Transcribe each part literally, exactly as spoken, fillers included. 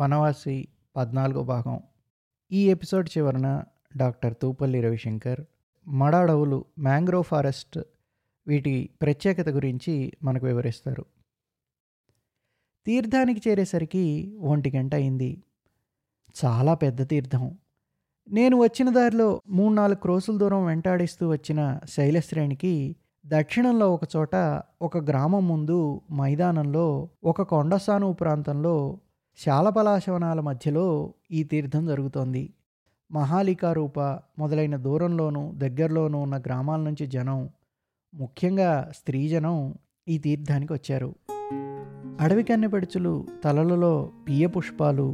వనవాసి పద్నాలుగో భాగం. ఈ ఎపిసోడ్ చివరన డాక్టర్ తూపల్లి రవిశంకర్ మడాడవులు, మ్యాంగ్రోవ్ ఫారెస్ట్ వీటి ప్రత్యేకత గురించి మనకు వివరిస్తారు. తీర్థానికి చేరేసరికి ఒంటి గంట అయింది. చాలా పెద్ద తీర్థం. నేను వచ్చిన దారిలో మూడు నాలుగు క్రోసుల దూరం వెంటాడిస్తూ వచ్చిన శైలశ్రేణికి దక్షిణంలో ఒకచోట, ఒక గ్రామం ముందు మైదానంలో, ఒక కొండ సానువు ప్రాంతంలో శాలపలాశవనాల మధ్యలో ఈ తీర్థం జరుగుతోంది. మహాలికారూప మొదలైన దూరంలోనూ దగ్గరలోనూ ఉన్న గ్రామాల నుంచి జనం, ముఖ్యంగా స్త్రీజనం ఈ తీర్థానికి వచ్చారు. అడవి కన్నెపెడుచులు తలలలో పియ్య పుష్పాలు,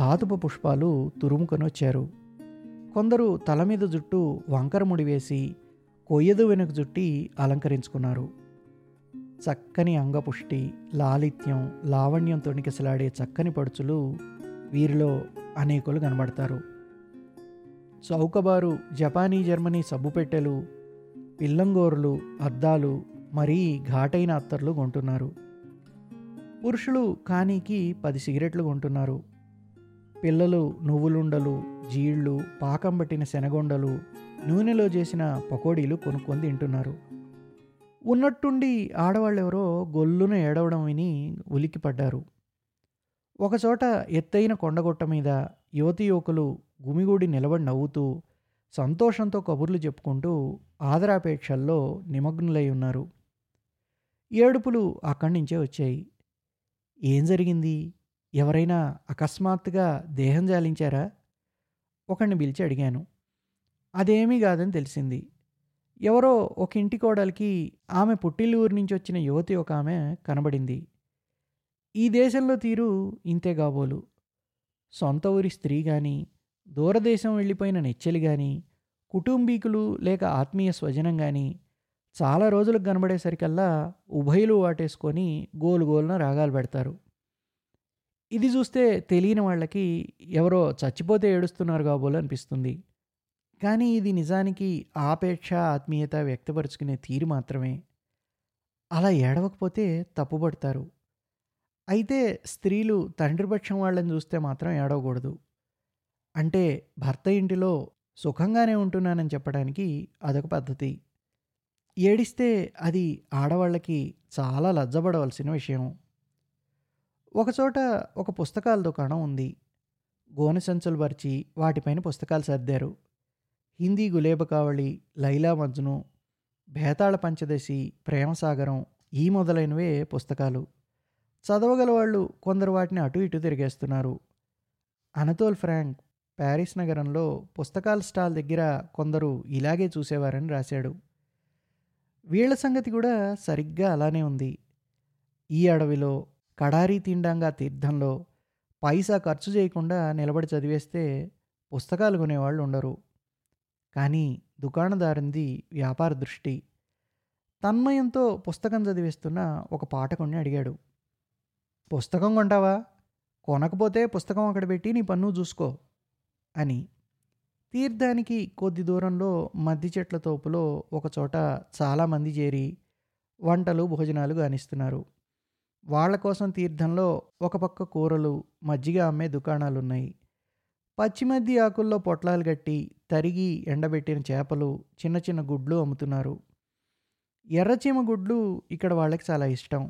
ధాతుప పుష్పాలు తురుముకొని వచ్చారు. కొందరు తల మీద జుట్టు వంకర ముడివేసి కొయ్యదు వెనుక జుట్టి అలంకరించుకున్నారు. చక్కని అంగపుష్టి, లాలిత్యం, లావణ్యం తొణికిసలాడే చక్కని పడుచులు వీరిలో అనేకులు కనబడతారు. చౌకబారు జపానీ, జర్మనీ సబ్బుపెట్టెలు, పిల్లంగోర్లు, అద్దాలు, మరీ ఘాటైన అత్తర్లు కొంటున్నారు. పురుషులు కానీకి పది సిగరెట్లు కొంటున్నారు. పిల్లలు నువ్వులుండలు, జీళ్ళు, పాకం పట్టిన శనగొండలు, నూనెలో చేసిన పకోడీలు కొనుక్కొని తింటున్నారు. ఉన్నట్టుండి ఆడవాళ్ళెవరో గొల్లును ఏడవడం విని ఉలిక్కిపడ్డారు. ఒకచోట ఎత్తైన కొండగొట్ట మీద యువతి యువకులు గుమిగూడి నిలబడి నవ్వుతూ, సంతోషంతో కబుర్లు చెప్పుకుంటూ ఆదరాపేక్షల్లో నిమగ్నులై ఉన్నారు. ఏడుపులు అక్కడి నుంచే వచ్చాయి. ఏం జరిగింది? ఎవరైనా అకస్మాత్తుగా దేహం జాలించారా? ఒకరిని పిలిచి అడిగాను. అదేమీ కాదని తెలిసింది. ఎవరో ఒక ఇంటి కోడలికి ఆమె పుట్టిల్లు ఊరి నుంచి వచ్చిన యువతి ఒక ఆమె కనబడింది. ఈ దేశంలో తీరు ఇంతే కాబోలు. సొంత ఊరి స్త్రీ కానీ, దూరదేశం వెళ్ళిపోయిన నెచ్చెలు కానీ, కుటుంబీకులు లేక ఆత్మీయ స్వజనం కానీ చాలా రోజులకు కనబడేసరికల్లా ఉభయులు వాటేసుకొని గోలు గోలున రాగాలు పెడతారు. ఇది చూస్తే తెలియని వాళ్ళకి ఎవరో చచ్చిపోతే ఏడుస్తున్నారు కాబోలు అనిపిస్తుంది. కానీ ఇది నిజానికి ఆపేక్ష, ఆత్మీయత వ్యక్తపరుచుకునే తీరు మాత్రమే. అలా ఏడవకపోతే తప్పుపడతారు. అయితే స్త్రీలు తండ్రిపక్షం వాళ్ళని చూస్తే మాత్రం ఏడవకూడదు. అంటే భర్త ఇంటిలో సుఖంగానే ఉంటున్నానని చెప్పడానికి అదొక పద్ధతి. ఏడిస్తే అది ఆడవాళ్ళకి చాలా లజ్జపడవలసిన విషయం. ఒకచోట ఒక పుస్తకాల దుకాణం ఉంది. గోనె సంచులు పరిచి వాటిపైన పుస్తకాలు సర్దారు. హిందీ గులేబ కావళి, లైలా మజ్ను, భేతాళ పంచదశి, ప్రేమసాగరం ఈ మొదలైనవే పుస్తకాలు. చదవగల వాళ్ళు కొందరు వాటిని అటు ఇటు తిరిగేస్తున్నారు. అనతోల్ ఫ్రాంక్ ప్యారిస్ నగరంలో పుస్తకాల స్టాల్ దగ్గర కొందరు ఇలాగే చూసేవారని రాశాడు. వీళ్ల సంగతి కూడా సరిగ్గా అలానే ఉంది. ఈ అడవిలో కడారీ తిండాంగా తీర్థంలో పైసా ఖర్చు చేయకుండా నిలబడి చదివేస్తే పుస్తకాలు కొనేవాళ్ళు ఉండరు. కానీ దుకాణదారుంది వ్యాపార దృష్టి. తన్మయంతో పుస్తకం చదివేస్తున్న ఒక పాఠకుణ్ణి అడిగాడు, పుస్తకం కొంటావా? కొనకపోతే పుస్తకం అక్కడ పెట్టి నీ పన్ను చూసుకో అని. తీర్థానికి కొద్ది దూరంలో మద్ది చెట్ల తోపులో ఒకచోట చాలామంది చేరి వంటలు భోజనాలు గానిస్తున్నారు. వాళ్ల కోసం తీర్థంలో ఒక పక్క కూరలు, మజ్జిగ అమ్మే దుకాణాలున్నాయి. పచ్చిమద్ది ఆకుల్లో పొట్లాలు కట్టి తరిగి ఎండబెట్టిన చేపలు, చిన్న చిన్న గుడ్లు అమ్ముతున్నారు. ఎర్రచీమ గుడ్లు ఇక్కడ వాళ్ళకి చాలా ఇష్టం.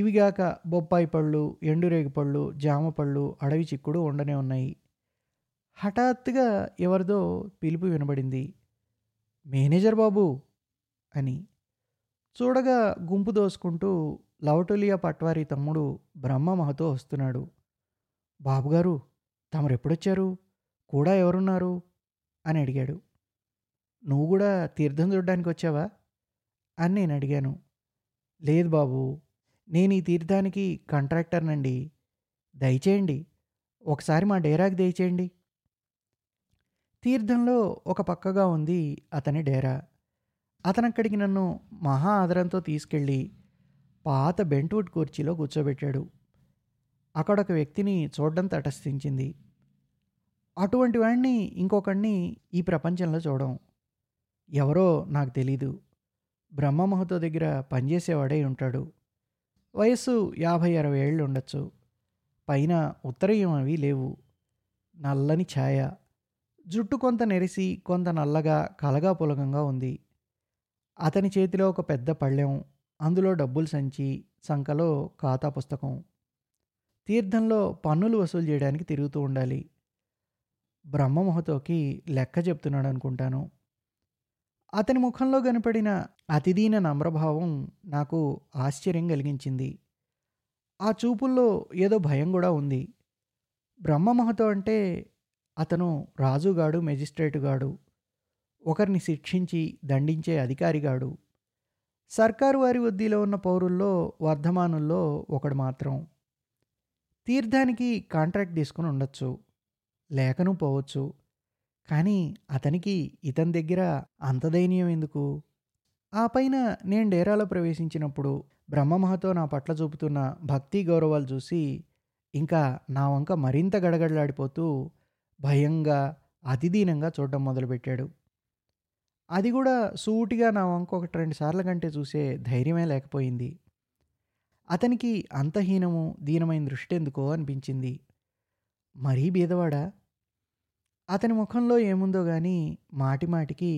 ఇవిగాక బొప్పాయి పళ్ళు, ఎండురేగిపళ్ళు, జామపళ్ళు, అడవి చిక్కుడు ఉండనే ఉన్నాయి. హఠాత్తుగా ఎవరిదో పిలుపు వినబడింది, మేనేజర్ బాబు అని. చూడగా గుంపు దోసుకుంటూ లవటోలియా పట్వారి తమ్ముడు బ్రహ్మమహతో వస్తున్నాడు. బాబుగారు, తమరు ఎప్పుడొచ్చారు? కూడా ఎవరున్నారు అని అడిగాడు. నువ్వు కూడా తీర్థం చూడడానికి వచ్చావా అని నేను అడిగాను. లేదు బాబు, నేను ఈ తీర్థానికి కాంట్రాక్టర్నండి. దయచేయండి, ఒకసారి మా డేరాకి దయచేయండి. తీర్థంలో ఒక పక్కగా ఉంది అతని డేరా. అతను అక్కడికి నన్ను మహా ఆదరంతో తీసుకెళ్ళి పాత బెంట్వుడ్ కుర్చీలో కూర్చోబెట్టాడు. అక్కడొక వ్యక్తిని చూడడం తటస్థించింది. అటువంటి వాడిని ఇంకొకడిని ఈ ప్రపంచంలో చూడడం. ఎవరో నాకు తెలీదు. బ్రహ్మమహతో దగ్గర పనిచేసేవాడే ఉంటాడు. వయస్సు యాభై అరవై ఏళ్ళు ఉండొచ్చు. పైన ఉత్తరీయం అవి లేవు. నల్లని ఛాయ, జుట్టు కొంత నెరిసి కొంత నల్లగా కలగా పొలగంగా ఉంది. అతని చేతిలో ఒక పెద్ద పళ్ళెం, అందులో డబ్బులు సంచి, సంకలో ఖాతా పుస్తకం. తీర్థంలో పన్నులు వసూలు చేయడానికి తిరుగుతూ ఉండాలి. బ్రహ్మమహతోకి లెక్క చెప్తున్నాడు అనుకుంటాను. అతని ముఖంలో కనపడిన అతిదీన నమ్రభావం నాకు ఆశ్చర్యం కలిగించింది. ఆ చూపుల్లో ఏదో భయం కూడా ఉంది. బ్రహ్మమహతో అంటే అతను రాజుగాడు, మెజిస్ట్రేటుగాడు, ఒకరిని శిక్షించి దండించే అధికారిగాడు, సర్కారు వారి వద్దీలో ఉన్న పౌరుల్లో వర్ధమానుల్లో ఒకడు మాత్రం. తీర్థానికి కాంట్రాక్ట్ తీసుకుని ఉండొచ్చు, లేకను పోవచ్చు. కానీ అతనికి ఇతని దగ్గర అంత దైన్యం ఎందుకు? ఆ పైన నేను డేరాలో ప్రవేశించినప్పుడు బ్రహ్మమహతో నా పట్ల చూపుతున్న భక్తి గౌరవాలు చూసి ఇంకా నా వంక మరింత గడగడలాడిపోతూ భయంగా అతిదీనంగా చూడడం మొదలుపెట్టాడు. అది కూడా సూటిగా నా వంక ఒకటి రెండు సార్ల కంటే చూసే ధైర్యమే లేకపోయింది. అతనికి అంతహీనము దీనమైన దృష్టి ఎందుకో అనిపించింది. మరీ బీదవాడా? అతని ముఖంలో ఏముందో కానీ మాటిమాటికి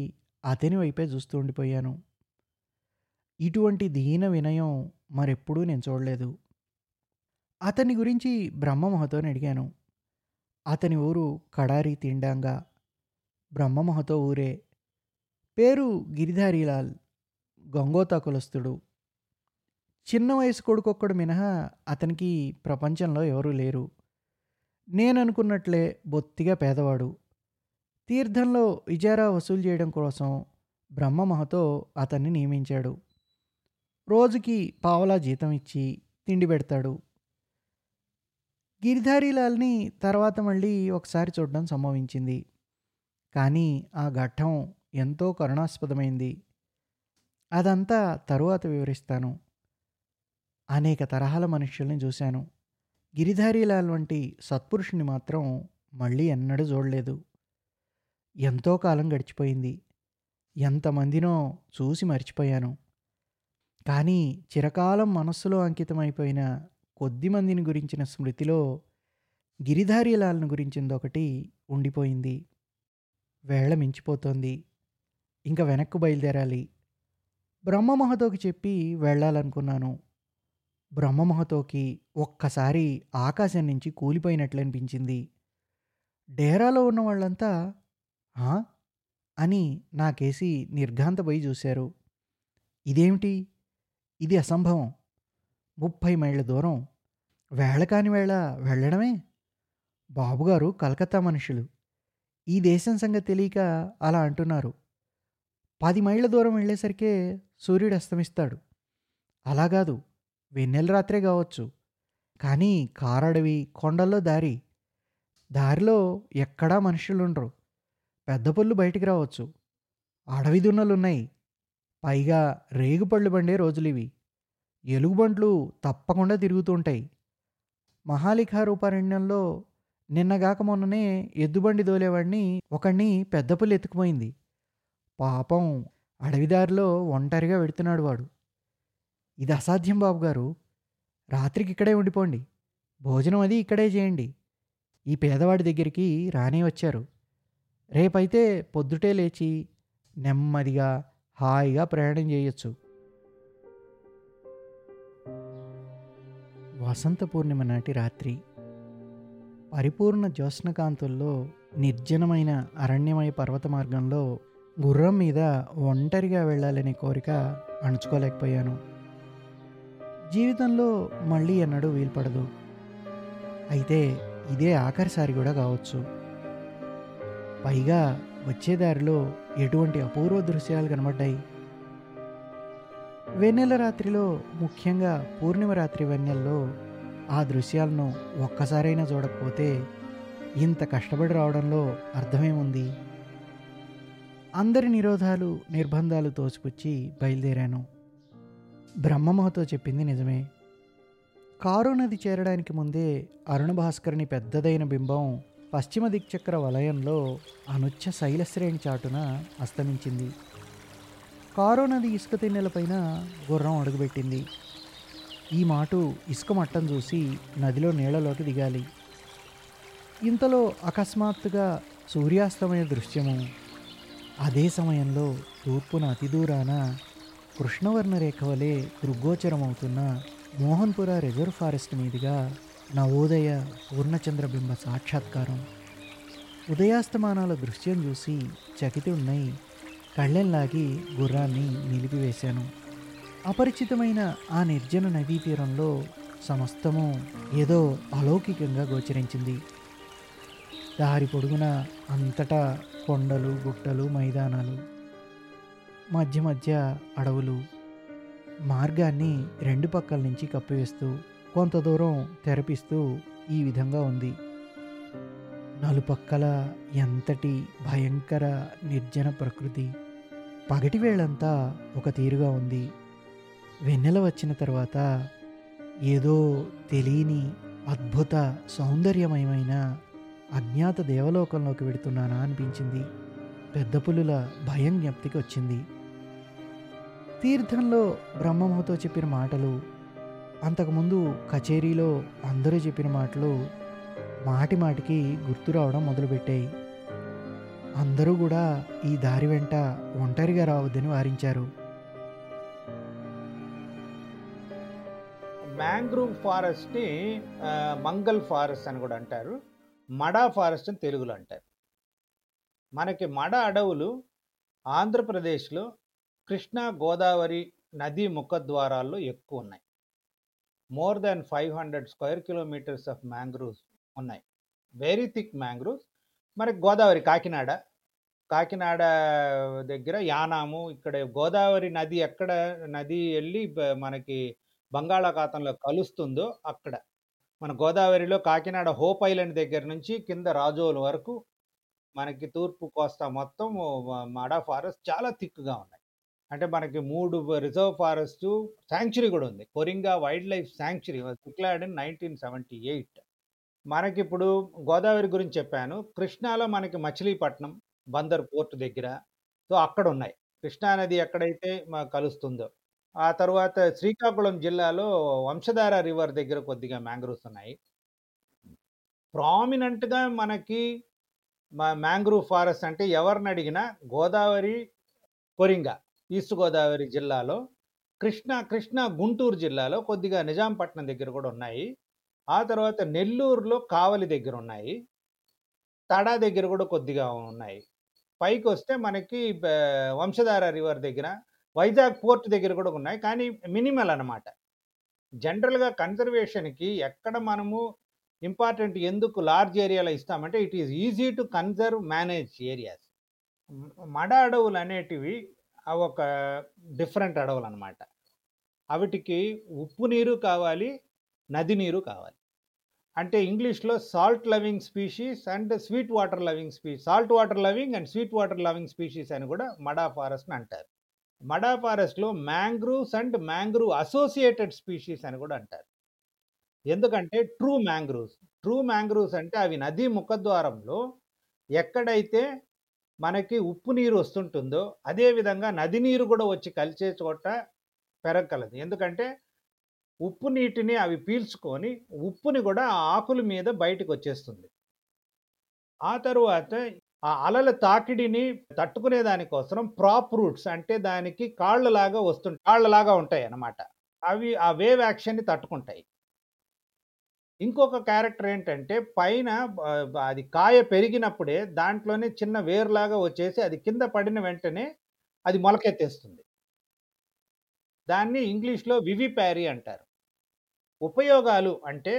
అతని వైపే చూస్తూ ఉండిపోయాను. ఇటువంటి దీన వినయం మరెప్పుడూ నేను చూడలేదు. అతని గురించి బ్రహ్మమహతోని అడిగాను. అతని ఊరు కడారి తిండాంగా, బ్రహ్మమహతో ఊరే, పేరు గిరిధారిలాల్, గంగోతా కులస్తుడు. చిన్న వయసు కొడుకొక్కడు మినహా అతనికి ప్రపంచంలో ఎవరూ లేరు. నేననుకున్నట్లే బొత్తిగా పేదవాడు. తీర్థంలో ఇజారా వసూలు చేయడం కోసం బ్రహ్మమహతో అతన్ని నియమించాడు. రోజుకి పావలా జీతం ఇచ్చి తిండి పెడతాడు. గిరిధారిలాల్ని తర్వాత మళ్ళీ ఒకసారి చూడడం సంభవించింది. కానీ ఆ ఘట్టం ఎంతో కరుణాస్పదమైంది. అదంతా తరువాత వివరిస్తాను. అనేక తరహాల మనుష్యుల్ని చూశాను. గిరిధారిలాల్ వంటి సత్పురుషుని మాత్రం మళ్ళీ ఎన్నడూ చూడలేదు. ఎంతో కాలం గడిచిపోయింది. ఎంతమందినో చూసి మర్చిపోయాను. కానీ చిరకాలం మనస్సులో అంకితమైపోయిన కొద్దిమందిని గురించిన స్మృతిలో గిరిధారిలాల్ని గురించిందొకటి ఉండిపోయింది. వేళ మించిపోతోంది. ఇంకా వెనక్కు బయలుదేరాలి. బ్రహ్మమహతోకి చెప్పి వెళ్ళాలనుకున్నాను. బ్రహ్మమహతోకి ఒక్కసారి ఆకాశం నుంచి కూలిపోయినట్లు అనిపించింది. డేరాలో ఉన్న వాళ్ళంతా హా అని నాకేసి నిర్ఘాంతపోయి చూశారు. ఇదేమిటి? ఇది అసంభవం. ముప్పై మైళ్ళ దూరం, వేళ కాని వేళ వెళ్ళడమే. బాబుగారు కలకత్తా మనుషులు, ఈ దేశం సంగతి తెలియక అలా అంటున్నారు. పది మైళ్ళ దూరం వెళ్ళేసరికే సూర్యుడు అస్తమిస్తాడు. అలాగాదు, వెన్నెల రాత్రే కావచ్చు. కానీ కారడవి, కొండల్లో దారి, దారిలో ఎక్కడా మనుషులుండరు. పెద్ద పళ్ళు బయటికి రావచ్చు. అడవి దున్నలున్నాయి. పైగా రేగుపళ్ళు బండే రోజులివి. ఎలుగుబంట్లు తప్పకుండా తిరుగుతుంటాయి. మహాలిఖారూపారణ్యంలో నిన్నగాక మొన్ననే ఎద్దుబండి దోలేవాడిని ఒకడిని పెద్ద పుల్లు ఎత్తుకుపోయింది. పాపం అడవిదారిలో ఒంటరిగా వెడుతున్నాడు వాడు. ఇది అసాధ్యం బాబుగారు. రాత్రికి ఇక్కడే ఉండిపోండి, భోజనం అది ఇక్కడే చేయండి. ఈ పేదవాడి దగ్గరికి రానే వచ్చారు. రేపైతే పొద్దుటే లేచి నెమ్మదిగా హాయిగా ప్రయాణం చేయొచ్చు. వసంత పూర్ణిమ నాటి రాత్రి పరిపూర్ణ జ్యోత్స్నకాంతుల్లో నిర్జనమైన అరణ్యమయ పర్వత మార్గంలో గుర్రం మీద ఒంటరిగా వెళ్ళాలనే కోరిక అణుచుకోలేకపోయాను. జీవితంలో మళ్ళీ ఎన్నడూ వీల్పడదు. అయితే ఇదే ఆఖరిసారి కూడా కావచ్చు. పైగా వచ్చేదారిలో ఎటువంటి అపూర్వ దృశ్యాలు కనబడ్డాయి. వెన్నెల రాత్రిలో, ముఖ్యంగా పూర్ణిమ రాత్రి వెన్నెల్లో ఆ దృశ్యాలను ఒక్కసారైనా చూడకపోతే ఇంత కష్టపడి రావడంలో అర్థమేముంది? అందరి నిరోధాలు నిర్బంధాలు తోసిపుచ్చి బయలుదేరాను. బ్రహ్మమహతో చెప్పింది నిజమే. కారు నది చేరడానికి ముందే అరుణభాస్కర్ని పెద్దదైన బింబం పశ్చిమ దిక్చక్ర వలయంలో అనుచ్ఛ శైలశ్రేణి చాటున అస్తమించింది. కారు నది ఇసుక తిన్నెలపైన గుర్రం అడుగుపెట్టింది. ఈ మాటు ఇసుక మట్టం చూసి నదిలో నీళ్ళలోకి దిగాలి. ఇంతలో అకస్మాత్తుగా సూర్యాస్తమయ దృశ్యము. అదే సమయంలో తూర్పున అతి దూరాన కృష్ణవర్ణరేఖ వలె దృగ్గోచరమవుతున్న మోహన్పుర రిజర్వ్ ఫారెస్ట్ మీదుగా నవోదయ పూర్ణచంద్రబింబ సాక్షాత్కారం. ఉదయాస్తమానాల దృశ్యం చూసి చకితున్నై కళ్ళెల్లాగి గుర్రాన్ని నిలిపివేశాను. అపరిచితమైన ఆ నిర్జన నదీ తీరంలో సమస్తము ఏదో అలౌకికంగా గోచరించింది. దారి పొడుగున అంతటా కొండలు, గుట్టలు, మైదానాలు, మధ్య మధ్య అడవులు. మార్గాన్ని రెండు పక్కల నుంచి కప్పివేస్తూ కొంత దూరం తెరపిస్తూ ఈ విధంగా ఉంది. నలుపక్కల ఎంతటి భయంకర నిర్జన ప్రకృతి. పగటి వేళంతా ఒక తీరుగా ఉంది. వెన్నెల వచ్చిన తర్వాత ఏదో తెలియని అద్భుత సౌందర్యమయమైన అజ్ఞాత దేవలోకంలోకి వెడుతున్నానా అనిపించింది. పెద్ద పులుల భయం జ్ఞప్తికి వచ్చింది. తీర్థంలో బ్రహ్మమహతో చెప్పిన మాటలు, అంతకుముందు కచేరీలో అందరూ చెప్పిన మాటలు మాటి మాటికి గుర్తు రావడం మొదలుపెట్టాయి. అందరూ కూడా ఈ దారి వెంట ఒంటరిగా రావద్దని వారించారు. మ్యాంగ్రూవ్ ఫారెస్ట్ని మంగల్ ఫారెస్ట్ అని కూడా అంటారు, మడా ఫారెస్ట్ అని తెలుగులో అంటారు. మనకి మడ అడవులు ఆంధ్రప్రదేశ్లో కృష్ణా, గోదావరి నదీ ముఖద్వారాల్లో ఎక్కువ ఉన్నాయి. More than five hundred square kilometres of mangroves ఉన్నాయి, వెరీ థిక్ మ్యాంగ్రూవ్స్. మనకి గోదావరి, కాకినాడ కాకినాడ దగ్గర యానాము, ఇక్కడ గోదావరి నది ఎక్కడ నది వెళ్ళి మనకి బంగాళాఖాతంలో కలుస్తుందో అక్కడ, మన గోదావరిలో కాకినాడ హోప్ ఐలాండ్ దగ్గర నుంచి కింద రాజోల వరకు మనకి తూర్పు కోస్తా మొత్తం మడా ఫారెస్ట్ చాలా థిక్గా ఉన్నాయి. అంటే మనకి మూడు రిజర్వ్ ఫారెస్ట్ శాంక్చురీ కూడా ఉంది. Coringa wildlife sanctuary declared in nineteen seventy eight. మనకి ఇప్పుడు గోదావరి గురించి చెప్పాను. కృష్ణాలో మనకి మచిలీపట్నం బందర్ పోర్టు దగ్గర సో అక్కడ ఉన్నాయి. కృష్ణానది ఎక్కడైతే కలుస్తుందో. ఆ తర్వాత శ్రీకాకుళం జిల్లాలో వంశధార రివర్ దగ్గర కొద్దిగా మ్యాంగ్రూవ్స్ ఉన్నాయి. ప్రామినెంట్గా మనకి మ్యాంగ్రూవ్ ఫారెస్ట్ అంటే ఎవరిని అడిగినా గోదావరి, కొరింగా ఈస్ట్ గోదావరి జిల్లాలో, కృష్ణా కృష్ణా గుంటూరు జిల్లాలో కొద్దిగా, నిజాంపట్నం దగ్గర కూడా ఉన్నాయి. ఆ తర్వాత నెల్లూరులో కావలి దగ్గర ఉన్నాయి, తడా దగ్గర కూడా కొద్దిగా ఉన్నాయి. పైకి వస్తే మనకి వంశధార రివర్ దగ్గర, వైజాగ్ పోర్ట్ దగ్గర కూడా ఉన్నాయి, కానీ మినిమల్ అన్నమాట. జనరల్గా కన్జర్వేషన్కి ఎక్కడ మనము ఇంపార్టెంట్ ఎందుకు లార్జ్ ఏరియాలో ఇస్తామంటే it is easy to conserve manage areas. మడ అడవులు అనేటివి అవి ఒక డిఫరెంట్ అడవులు అన్నమాట. వాటికి ఉప్పు నీరు కావాలి, నది నీరు కావాలి. అంటే ఇంగ్లీష్లో salt loving species and sweet water loving species, salt water loving and sweet water loving species అని కూడా మడా ఫారెస్ట్ని అంటారు. మడా ఫారెస్ట్లో mangroves and mangrove associated species అని కూడా అంటారు. ఎందుకంటే ట్రూ మ్యాంగ్రూవ్స్ ట్రూ మ్యాంగ్రూవ్స్ అంటే అవి నదీ ముఖద్వారంలో ఎక్కడైతే మనకి ఉప్పు నీరు వస్తుంటుందో అదేవిధంగా నది నీరు కూడా వచ్చి కలిసే చోట పెరగలదు. ఎందుకంటే ఉప్పు నీటిని అవి పీల్చుకొని ఉప్పుని కూడా ఆ ఆకుల మీద బయటకు వచ్చేస్తుంది. ఆ తరువాత ఆ అలల తాకిడిని తట్టుకునే దానికోసం ప్రాప్ రూట్స్ అంటే దానికి కాళ్ళలాగా వస్తుంటాయి, కాళ్ళలాగా ఉంటాయి అన్నమాట. అవి ఆ వేవ్ యాక్షన్ని తట్టుకుంటాయి. ఇంకొక క్యారెక్టర్ ఏంటంటే పైన అది కాయ పెరిగినప్పుడే దాంట్లోనే చిన్న వేరులాగా వచ్చేసి అది కింద పడిన వెంటనే అది మొలకెత్తేస్తుంది. దాన్ని ఇంగ్లీష్లో వివిపారీ అంటారు. ఉపయోగాలు అంటే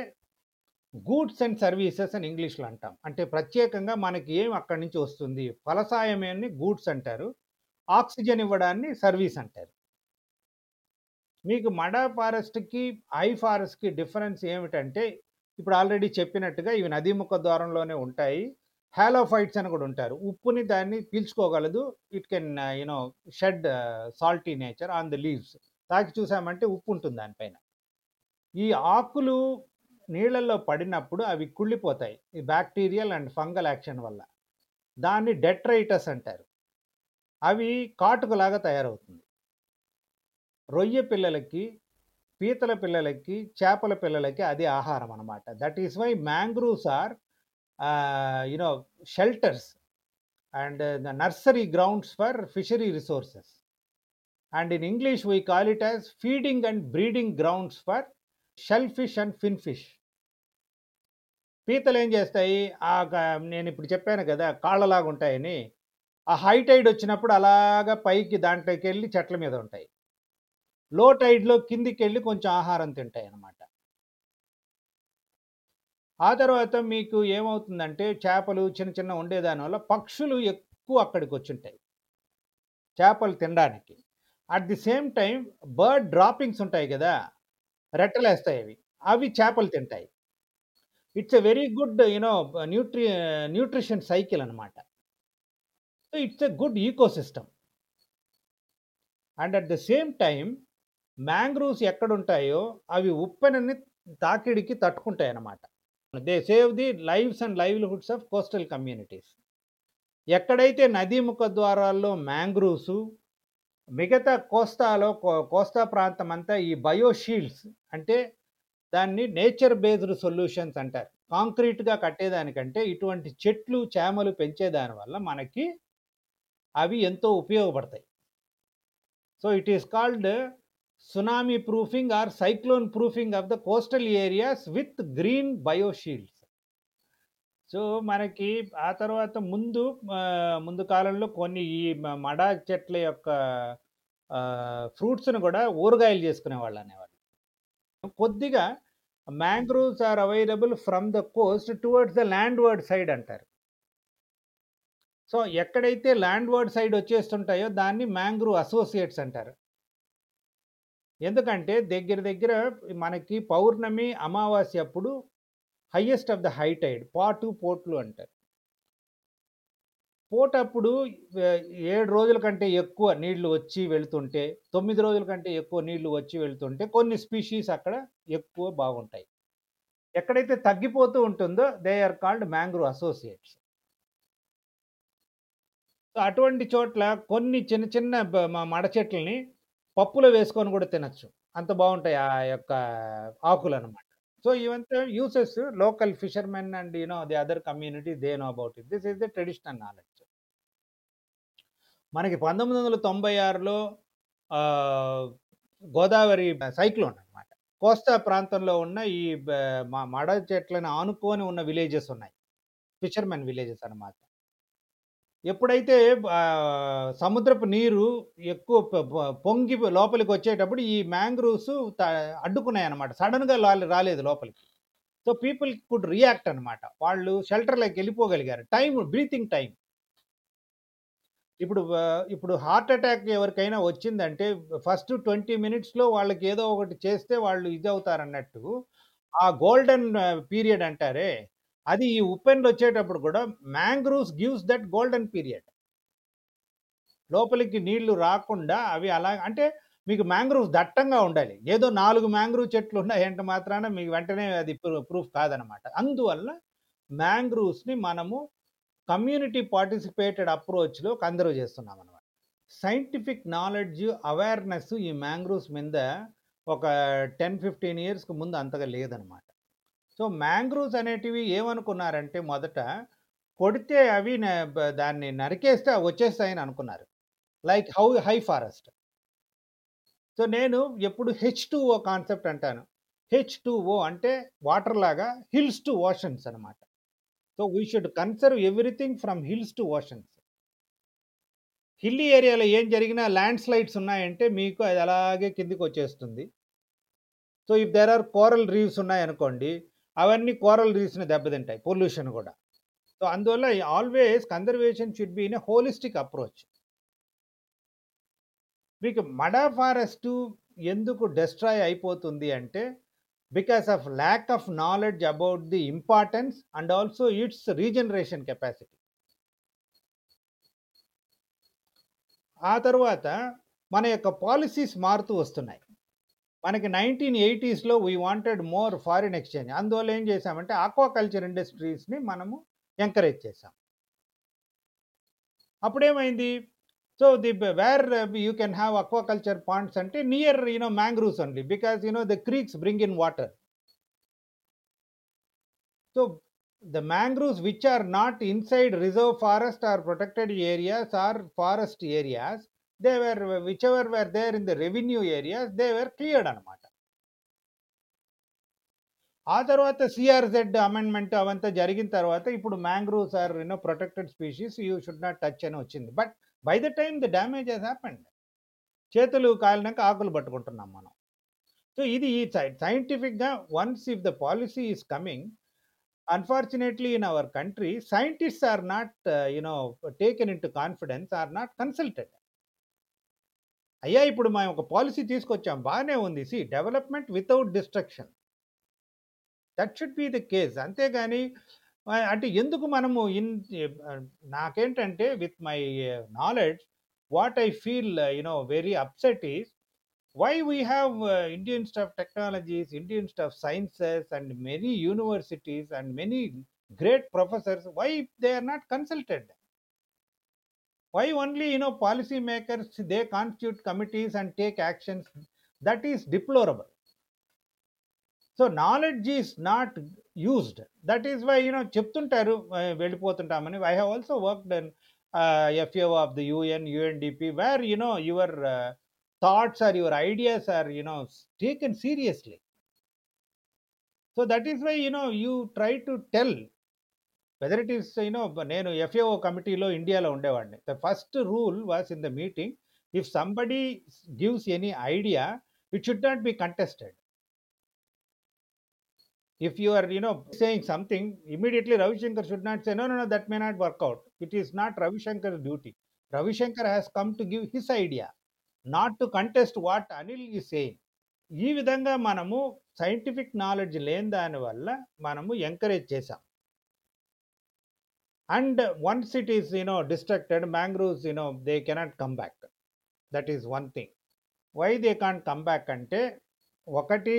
గూడ్స్ అండ్ సర్వీసెస్ అని ఇంగ్లీష్లో అంటాం. అంటే ప్రత్యేకంగా మనకి ఏం అక్కడి నుంచి వస్తుంది, ఫలసాయమేని గూడ్స్ అంటారు, ఆక్సిజన్ ఇవ్వడాన్ని సర్వీస్ అంటారు. మీకు మడా ఫారెస్ట్కి హై ఫారెస్ట్కి డిఫరెన్స్ ఏమిటంటే ఇప్పుడు ఆల్రెడీ చెప్పినట్టుగా ఇవి నదీముఖ ద్వారంలోనే ఉంటాయి. హాలోఫైట్స్ అని కూడా ఉంటారు. ఉప్పుని దాన్ని పీల్చుకోగలదు. It can you know shed salty nature on the leaves. తాకి చూసామంటే ఉప్పు ఉంటుంది దానిపైన. ఈ ఆకులు నీళ్ళల్లో పడినప్పుడు అవి కుళ్ళిపోతాయి ఈ బ్యాక్టీరియల్ అండ్ ఫంగల్ యాక్షన్ వల్ల. దాన్ని డెట్రైటస్ అంటారు. అవి కాటుకలాగా తయారవుతుంది. రొయ్య పిల్లలకి పీతల పిల్లలకి, చేపల పిల్లలకి అది ఆహారం అన్నమాట. That is why mangroves are you know shelters and the nursery grounds for fishery resources. And in English we call it as feeding and breeding grounds for shellfish and finfish. పీతలు ఏం చేస్తాయి, ఆ నేను ఇప్పుడు చెప్పాను కదా కాళ్ళలాగా ఉంటాయని, ఆ హై టైడ్ వచ్చినప్పుడు అలాగా పైకి దాంట్లోకి వెళ్ళి చెట్ల మీద ఉంటాయి, లో టైడ్లో కిందికి వెళ్ళి కొంచెం ఆహారం తింటాయి అన్నమాట. ఆ తర్వాత మీకు ఏమవుతుందంటే చేపలు చిన్న చిన్న ఉండేదానివల్ల పక్షులు ఎక్కువ అక్కడికి వచ్చుంటాయి చేపలు తినడానికి. At the same time bird droppings ఉంటాయి కదా, రెట్టలు వేస్తాయి, అవి అవి చేపలు తింటాయి. It's a very good you know nutri nutrition cycle అనమాట. So it's a good ecosystem. And at the same time mangroves ఎక్కడుంటాయో అవి ఉప్పెనని తాకిడికి తట్టుకుంటాయి అన్నమాట. They save the lives and livelihoods of coastal communities. ఎక్కడైతే నదీముఖ ద్వారాల్లో మ్యాంగ్రూవ్స్, మిగతా కోస్తాలో కోస్తా ప్రాంతం అంతా ఈ బయోషీల్డ్స్, అంటే దాన్ని నేచర్ బేస్డ్ సొల్యూషన్స్ అంటారు. కాంక్రీట్గా కట్టేదానికంటే ఇటువంటి చెట్లు చేమలు పెంచేదానివల్ల మనకి అవి ఎంతో ఉపయోగపడతాయి. So it is called tsunami proofing or cyclone proofing of the coastal areas with green bioshields. So మనకి ఆ తర్వాత ముందు ముందు కాలంలో కొన్ని ఈ మడా చెట్ల యొక్క ఫ్రూట్స్ను కూడా ఊరగాయలు చేసుకునేవాళ్ళు అనేవాళ్ళు. కొద్దిగా mangroves are available from the coast towards the landward side అంటారు. సో ఎక్కడైతే ల్యాండ్ వర్డ్ సైడ్ వచ్చేస్తుంటాయో దాన్ని మ్యాంగ్రూవ్ అసోసియేట్స్ అంటారు. ఎందుకంటే దగ్గర దగ్గర మనకి పౌర్ణమి అమావాస్య అప్పుడు highest of the high tide పాటు పోట్లు అంటారు. పోట్ అప్పుడు ఏడు రోజుల కంటే ఎక్కువ నీళ్లు వచ్చి వెళుతుంటే, తొమ్మిది రోజుల కంటే ఎక్కువ నీళ్లు వచ్చి వెళుతుంటే కొన్ని స్పీషీస్ అక్కడ ఎక్కువ బాగుంటాయి. ఎక్కడైతే తగ్గిపోతూ ఉంటుందో they are called mangrove associates. So అటువంటి చోట్ల కొన్ని చిన్న చిన్న మడ చెట్లని పప్పులో వేసుకొని కూడా తినచ్చు, అంత బాగుంటాయి ఆ యొక్క ఆకులు అన్నమాట. So even the uses local fishermen and you know the other community, they know about it. This is the traditional knowledge. మనకి పంతొమ్మిది వందల తొంభై ఆరులో గోదావరి సైక్లోన్ అనమాట. కోస్తా ప్రాంతంలో ఉన్న ఈ మడ చెట్లను ఆనుకొని ఉన్న విలేజెస్ ఉన్నాయి, ఫిషర్మెన్ విలేజెస్ అనమాట. ఎప్పుడైతే సముద్రపు నీరు ఎక్కువ పొంగి లోపలికి వచ్చేటప్పుడు ఈ మ్యాంగ్రూవ్స్ అడ్డుకున్నాయి అనమాట. సడన్గా రాలేదు లోపలికి. సో పీపుల్ కుడ్ రియాక్ట్ అనమాట. వాళ్ళు షెల్టర్లోకి వెళ్ళిపోగలిగారు. Time, breathing time. ఇప్పుడు ఇప్పుడు హార్ట్ అటాక్ ఎవరికైనా వచ్చిందంటే ఫస్ట్ ట్వంటీ మినిట్స్లో వాళ్ళకి ఏదో ఒకటి చేస్తే వాళ్ళు ఇది అవుతారు అన్నట్టు, ఆ గోల్డెన్ పీరియడ్ అంటారే అది ఈ ఉప్పెన్లు వచ్చేటప్పుడు కూడా mangroves gives that golden period. లోపలికి నీళ్లు రాకుండా అవి అలా, అంటే మీకు మ్యాంగ్రూవ్స్ దట్టంగా ఉండాలి. ఏదో నాలుగు మ్యాంగ్రూవ్ చెట్లు ఉన్నాయంటే మాత్రాన మీకు వెంటనే అది ప్రూఫ్ కాదనమాట. అందువల్ల మ్యాంగ్రూవ్స్ని మనము కమ్యూనిటీ పార్టిసిపేటెడ్ అప్రోచ్లో కన్సర్వ్ చేస్తున్నాం అనమాట. సైంటిఫిక్ నాలెడ్జ్, అవేర్నెస్ ఈ మ్యాంగ్రూవ్స్ మీద ఒక టెన్ ఫిఫ్టీన్ ఇయర్స్కి ముందు అంతగా లేదనమాట. సో మ్యాంగ్రూవ్స్ అనేటివి ఏమనుకున్నారంటే మొదట కొడితే అవి దాన్ని నరికేస్తే అవి వచ్చేస్తాయని అనుకున్నారు, like how high forest. So నేను ఎప్పుడు హెచ్ టూ ఓ కాన్సెప్ట్ అంటాను. హెచ్ టూ ఓ అంటే వాటర్ లాగా, హిల్స్ టు ఓషన్స్ అనమాట. So we should conserve everything from hills to oceans. Hilly ఏరియాలో ఏం జరిగినా ల్యాండ్ స్లైడ్స్ ఉన్నాయంటే మీకు అది అలాగే కిందికి వచ్చేస్తుంది. So if there are coral reefs ఉన్నాయనుకోండి, అవన్నీ కోరల్ రీవ్స్ని దెబ్బతింటాయి, పొల్యూషన్ కూడా. సో అందువల్ల always conservation should be in a holistic approach. మీకు మడా ఫారెస్ట్ ఎందుకు డిస్ట్రాయ్ అయిపోతుంది అంటే because of lack of knowledge about the importance and also its regeneration capacity. ఆ తర్వాత మన యొక్క పాలసీస్ మారుతూ వస్తున్నాయి. మనకి నైన్టీన్ ఎయిటీస్లో we wanted more foreign exchange. అందువల్ల ఏం చేసామంటే ఆక్వాకల్చర్ ఇండస్ట్రీస్ని మనము ఎంకరేజ్ చేసాం. అప్పుడేమైంది, So the where you can have aquaculture ponds ante near you know mangroves only, because you know the creeks bring in water. So the mangroves which are not inside reserve forest or protected areas or forest areas, they were whichever were there in the revenue areas, they were cleared anamata. ఆ తర్వాత CRZ amendment అవంతా జరిగిన తర్వాత ఇప్పుడు mangroves are you know protected species, you should not touch అని వచ్చింది. But by the time the damage has happened. చేతులు కాలినాక ఆకులు పట్టుకుంటున్నాం మనం. సో ఇది ఈ సైడ్ సైంటిఫిక్గా once if the policy is coming, unfortunately in our country scientists are not you know taken in to confidence, or not consulted. అయ్యా ఇప్పుడు మేము ఒక పాలసీ తీసుకొచ్చాం, బాగానే ఉంది, see development without destruction, that should be the case. అంతేగాని అంటే ఎందుకు మనము ఇన్ నాకేంటంటే with my knowledge what I feel you know very upset is why we have Indians of technologies, Indians of sciences and many universities and many great professors, why they are not consulted? Why only you know policy makers they constitute committees and take actions? That is deplorable. So knowledge is not used. That is why you know చెప్తుంటారు వెళ్ళిపోతుంటామని. I have also worked in FAO of the UN, UNDP, where you know your thoughts or your ideas are you know taken seriously. So that is why you know you try to tell whether it is you know. నేను FAO కమిటీలో ఇండియాలో ఉండేవాడిని. The first rule was in the meeting, if somebody gives any idea it should not be contested. If you are, you know, saying something, immediately Ravishankar should not say, no, no, no, that may not work out. It is not Ravishankar's duty. Ravishankar has come to give his idea, not to contest what Anil is saying. ఈ విధంగా మనము scientific knowledge లేని దానివల్ల మనము encourage చేసాం. And once it is you know destructed, mangroves you know they cannot come back. That is one thing. Why they can't come back అంటే, ఒకటి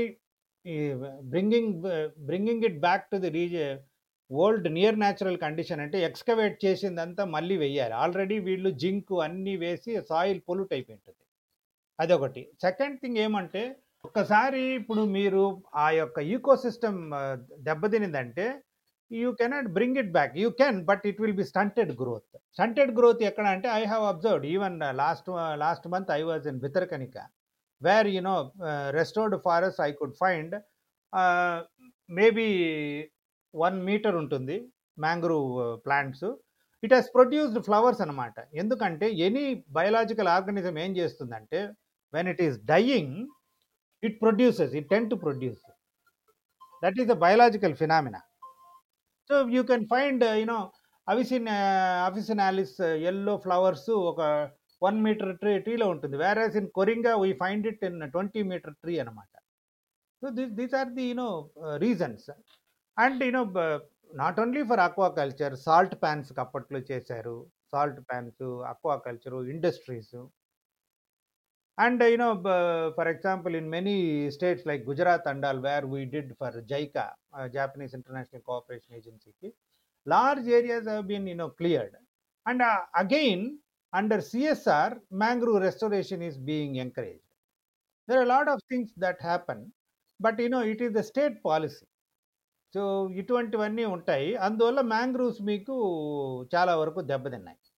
bringing bringing it back to the రీజ old near natural condition అంటే excavate చేసిందంతా మళ్ళీ వెయ్యాలి. Already వీళ్ళు zinc అన్నీ వేసి soil pollute అయిపోయింటుంది. అదొకటి. సెకండ్ థింగ్ ఏమంటే, ఒక్కసారి ఇప్పుడు మీరు ఆ యొక్క ఈకోసిస్టమ్ దెబ్బతినిందంటే you cannot bring it back. You can, but it will be stunted growth. Stunted growth ఎక్కడ అంటే, I have observed even last last month I was in Bhitarkanika, where you know uh, restored forest I could find uh, maybe one meter untundi mangrove uh, plants. It has produced flowers anamata. Endukante any biological organism em chestundante, when it is dying it produces, it tend to produce. That is a biological phenomena. So you can find uh, you know avicin uh, avicinalis uh, yellow flowers oka one metre tree ట్రీలో ఉంటుంది. Whereas in Coringa we find it in twenty metre tree అనమాట. So this these are the you know reasons. And you know not only for aquaculture, salt ప్యాన్స్కి అప్పట్లో చేశారు. Salt pans, aquaculture, industries. And you know for example in many states like Gujarat and all, where we did for JICA, Japanese international cooperation ఏజెన్సీకి, large areas have been you know cleared. And again under C S R mangrove restoration is being encouraged. There are a lot of things that happen, but you know it is the state policy. So ఇటువంటివన్నీ ఉంటాయి. అందువల్ల mangroves మీకు చాలా వరకు దెబ్బతిన్నాయి.